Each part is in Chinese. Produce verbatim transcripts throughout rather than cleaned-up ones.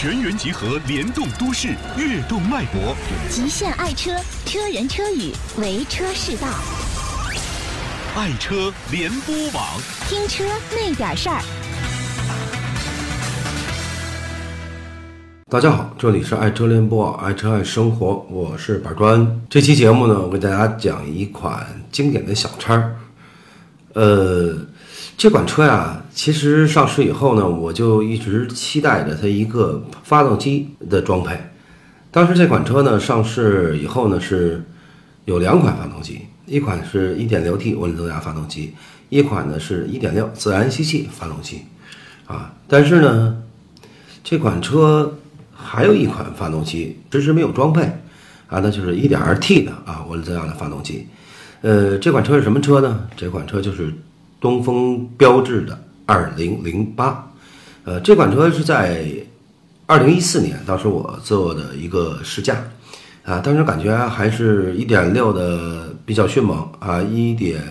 全员集合，联动都市，跃动脉搏。极限爱车，车人车语，为车是道。爱车联播网，听车那点事儿。大家好，这里是爱车联播网，爱车爱生活，我是板砖。这期节目呢，我给大家讲一款经典的小车。呃，这款车呀、啊。其实上市以后呢，我就一直期待着它一个发动机的装配。当时这款车呢上市以后呢，是有两款发动机，一款是 一点六 T 涡轮增压发动机，一款呢是 一点六 自然吸气发动机啊。但是呢，这款车还有一款发动机迟迟没有装配啊，那就是 一点二 T 的啊涡轮增压的发动机。呃，这款车是什么车呢？这款车就是东风标致的二零零八，呃，这款车是在二零一四年，当时我做的一个试驾，啊，当时感觉还是 一点六 的比较迅猛啊 ，一点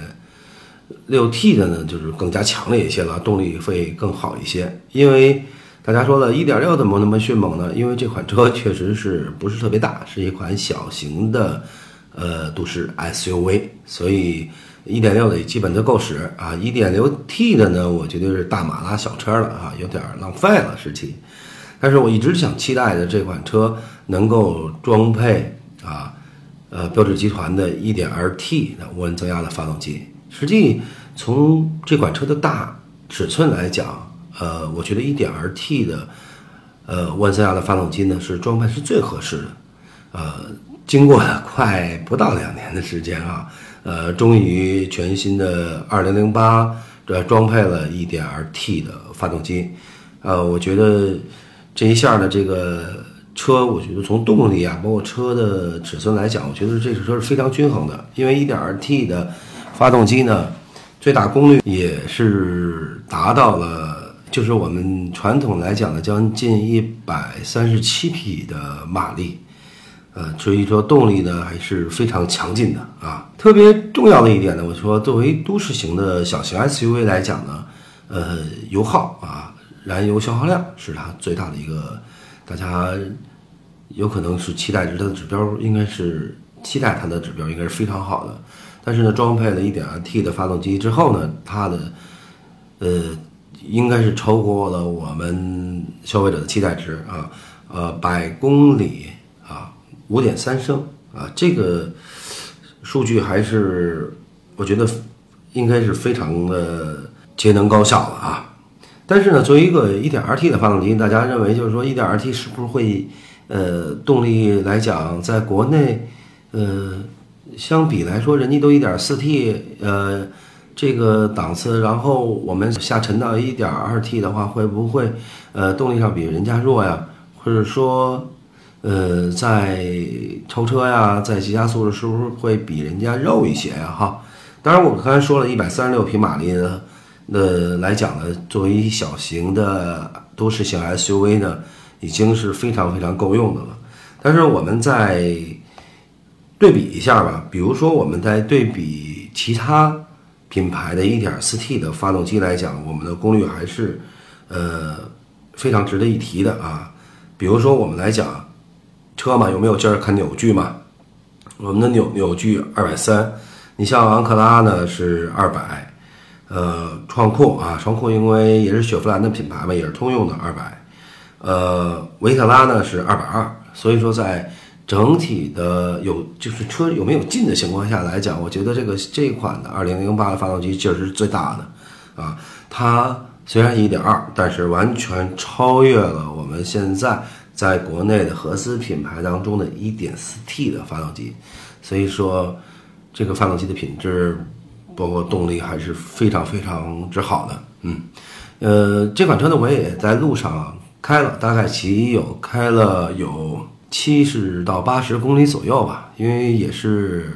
六 T 的呢就是更加强烈一些了，动力会更好一些。因为大家说了 一点六 怎么那么迅猛呢？因为这款车确实是不是特别大，是一款小型的呃都市 S U V， 所以 一点六 的基本都够使啊 ，一点六 T 的呢，我觉得是大马拉小车了啊，有点浪费了时期。但是我一直想期待的这款车能够装配啊，呃，标致集团的 一点二 T 的涡轮增压的发动机。实际从这款车的大尺寸来讲，呃，我觉得 一点二 T 的呃涡轮增压的发动机呢是装配是最合适的。呃，经过了快不到两年的时间啊。呃，终于全新的二零零八这装配了 一点二 T 的发动机，呃，我觉得这一下呢，这个车我觉得从动力啊，包括车的尺寸来讲，我觉得这车是非常均衡的。因为 一点二 T 的发动机呢，最大功率也是达到了，就是我们传统来讲的将近一百三十七匹的马力。呃，所以说动力呢还是非常强劲的啊。特别重要的一点呢，我说作为都市型的小型 S U V 来讲呢，呃，油耗啊，燃油消耗量是它最大的一个，大家有可能是期待值它的指标，应该是期待它的指标应该是非常好的。但是呢，装配了 一点二 T 的发动机之后呢，它的呃应该是超过了我们消费者的期待值啊，呃，百公里。五点三升啊，这个数据还是我觉得应该是非常的节能高效了啊。但是呢，作为一个 一点二 T 的发动机，大家认为就是说 一点二 T 是不是会呃动力来讲，在国内呃相比来说，人家都 一点四 T 呃这个档次，然后我们下沉到 一点二 T 的话，会不会呃动力上比人家弱呀？或者说？呃，在超车呀，在急加速的时候会比人家肉一些呀，哈。当然，我刚才说了一百三十六匹马力呢，呃，来讲呢，作为小型的都市型 S U V 呢，已经是非常非常够用的了。但是我们再对比一下吧，比如说我们在对比其他品牌的 一点四 T 的发动机来讲，我们的功率还是呃非常值得一提的啊。比如说我们来讲。车嘛，有没有劲儿看扭矩嘛？我们的扭扭矩二百三，你像昂克拉呢是二百，呃，创控啊，创控因为也是雪佛兰的品牌嘛，也是通用的二百，呃，维特拉呢是二百二，所以说在整体的有就是车有没有劲的情况下来讲，我觉得这个这一款的二零零八的发动机劲儿是最大的啊，它虽然 一点二， 但是完全超越了我们现在。在国内的合资品牌当中的 一点四 T 的发动机，所以说这个发动机的品质，包括动力还是非常非常之好的。嗯，呃，这款车呢，我也在路上开了，大概骑有开了有七十到八十公里左右吧，因为也是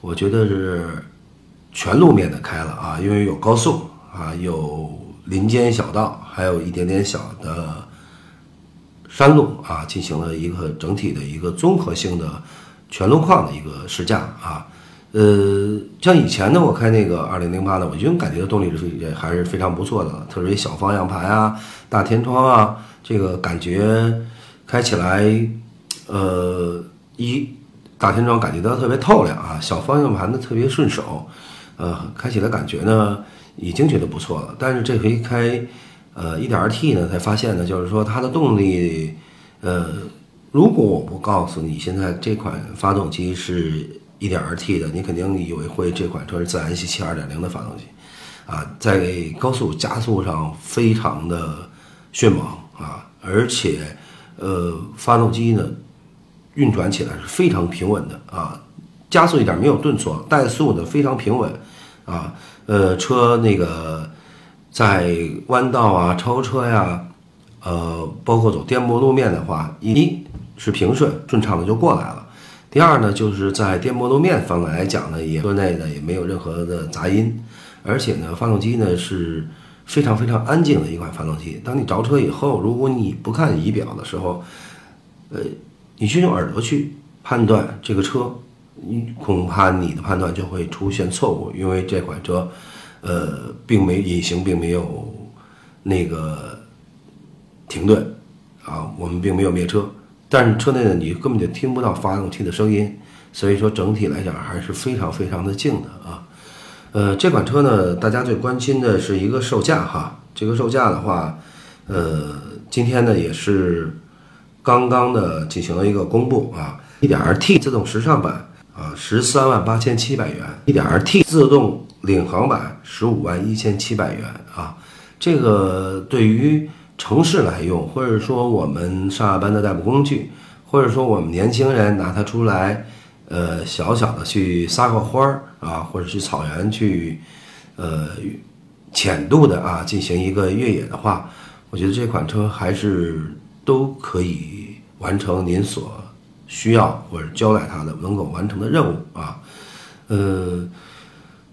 我觉得是全路面的开了啊，因为有高速啊，有林间小道，还有一点点小的。山路啊，进行了一个整体的一个综合性的全路况的一个试驾啊，呃，像以前呢，我开那个二零零八呢，我就感觉动力是也还是非常不错的，特别小方向盘啊、大天窗啊，这个感觉开起来，呃，一大天窗感觉到特别透亮啊，小方向盘呢特别顺手，呃，开起来感觉呢已经觉得不错了。但是这回开呃 一点二 T 呢，才发现呢，就是说它的动力，呃，如果我不告诉你现在这款发动机是 一点二 T 的，你肯定以为会这款车是自然吸气 二点零 的发动机，啊，在高速加速上非常的迅猛啊，而且，呃，发动机呢运转起来是非常平稳的啊，加速一点没有顿挫，怠速呢非常平稳，啊，呃，车那个在弯道啊、超车呀、啊，呃，包括走颠簸路面的话，一是平顺顺畅的就过来了。第二呢，就是在颠簸路面方面来讲呢，也车内呢也没有任何的杂音，而且呢，发动机呢是非常非常安静的一款发动机。当你着车以后，如果你不看仪表的时候，呃，你去用耳朵去判断这个车，你恐怕你的判断就会出现错误，因为这款车，呃，并没隐形，并没有那个停顿啊，我们并没有灭车。但是车内呢，你根本就听不到发动机的声音，所以说整体来讲还是非常非常的静的啊。呃，这款车呢，大家最关心的是一个售价哈。这个售价的话，呃，今天呢也是刚刚的进行了一个公布啊。一点二 T 自动时尚版啊，十三万八千七百元；一点二 T 自动领航版十五万一千七百元啊。这个对于城市来用，或者说我们上下班的代步工具，或者说我们年轻人拿它出来，呃，小小的去撒个欢儿啊，或者去草原去，呃，浅度的啊进行一个越野的话，我觉得这款车还是都可以完成您所需要或者交代它的能够完成的任务啊，呃。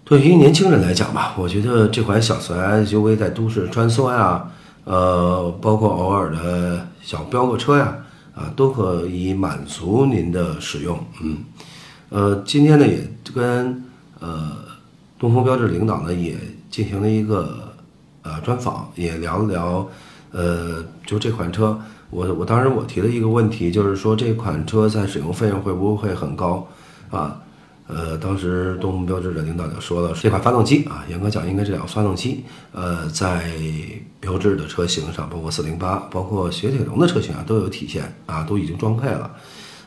对于年轻人来讲吧，我觉得这款小型 S U V 在都市穿梭呀。呃，包括偶尔的小飙个车呀，啊，都可以满足您的使用。嗯，呃，今天呢也跟呃东风标致领导呢也进行了一个呃专访，也聊了聊呃就这款车，我我当时我提了一个问题，就是说这款车在使用费用会不会很高啊？呃，当时东风标致的领导就说了，这款发动机啊，严格讲应该这两个发动机，呃，在标致的车型上，包括四零八，包括雪铁龙的车型啊，都有体现啊，都已经装配了。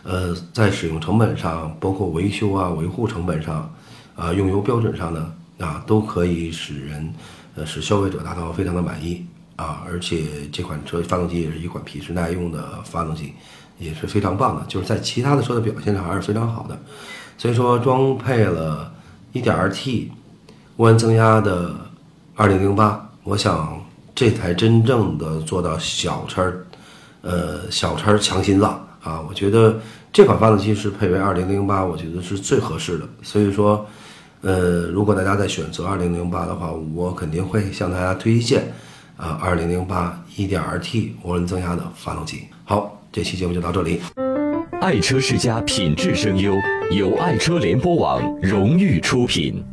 呃，在使用成本上，包括维修啊、维护成本上，啊，用油标准上呢，啊，都可以使人，呃，使消费者达到非常的满意啊。而且这款车发动机也是一款皮实耐用的发动机，也是非常棒的，就是在其他的车的表现上还是非常好的。所以说，装配了 一点二 T 涡轮增压的二零零八，我想这才真正的做到小差儿，呃，小差儿强心脏啊！我觉得这款发动机是配为二零零八，我觉得是最合适的。所以说，呃，如果大家在选择二零零八的话，我肯定会向大家推荐啊、呃、二零零八 一点二 T 涡轮增压的发动机。好，这期节目就到这里。爱车世家品质声优，由爱车联播网荣誉出品。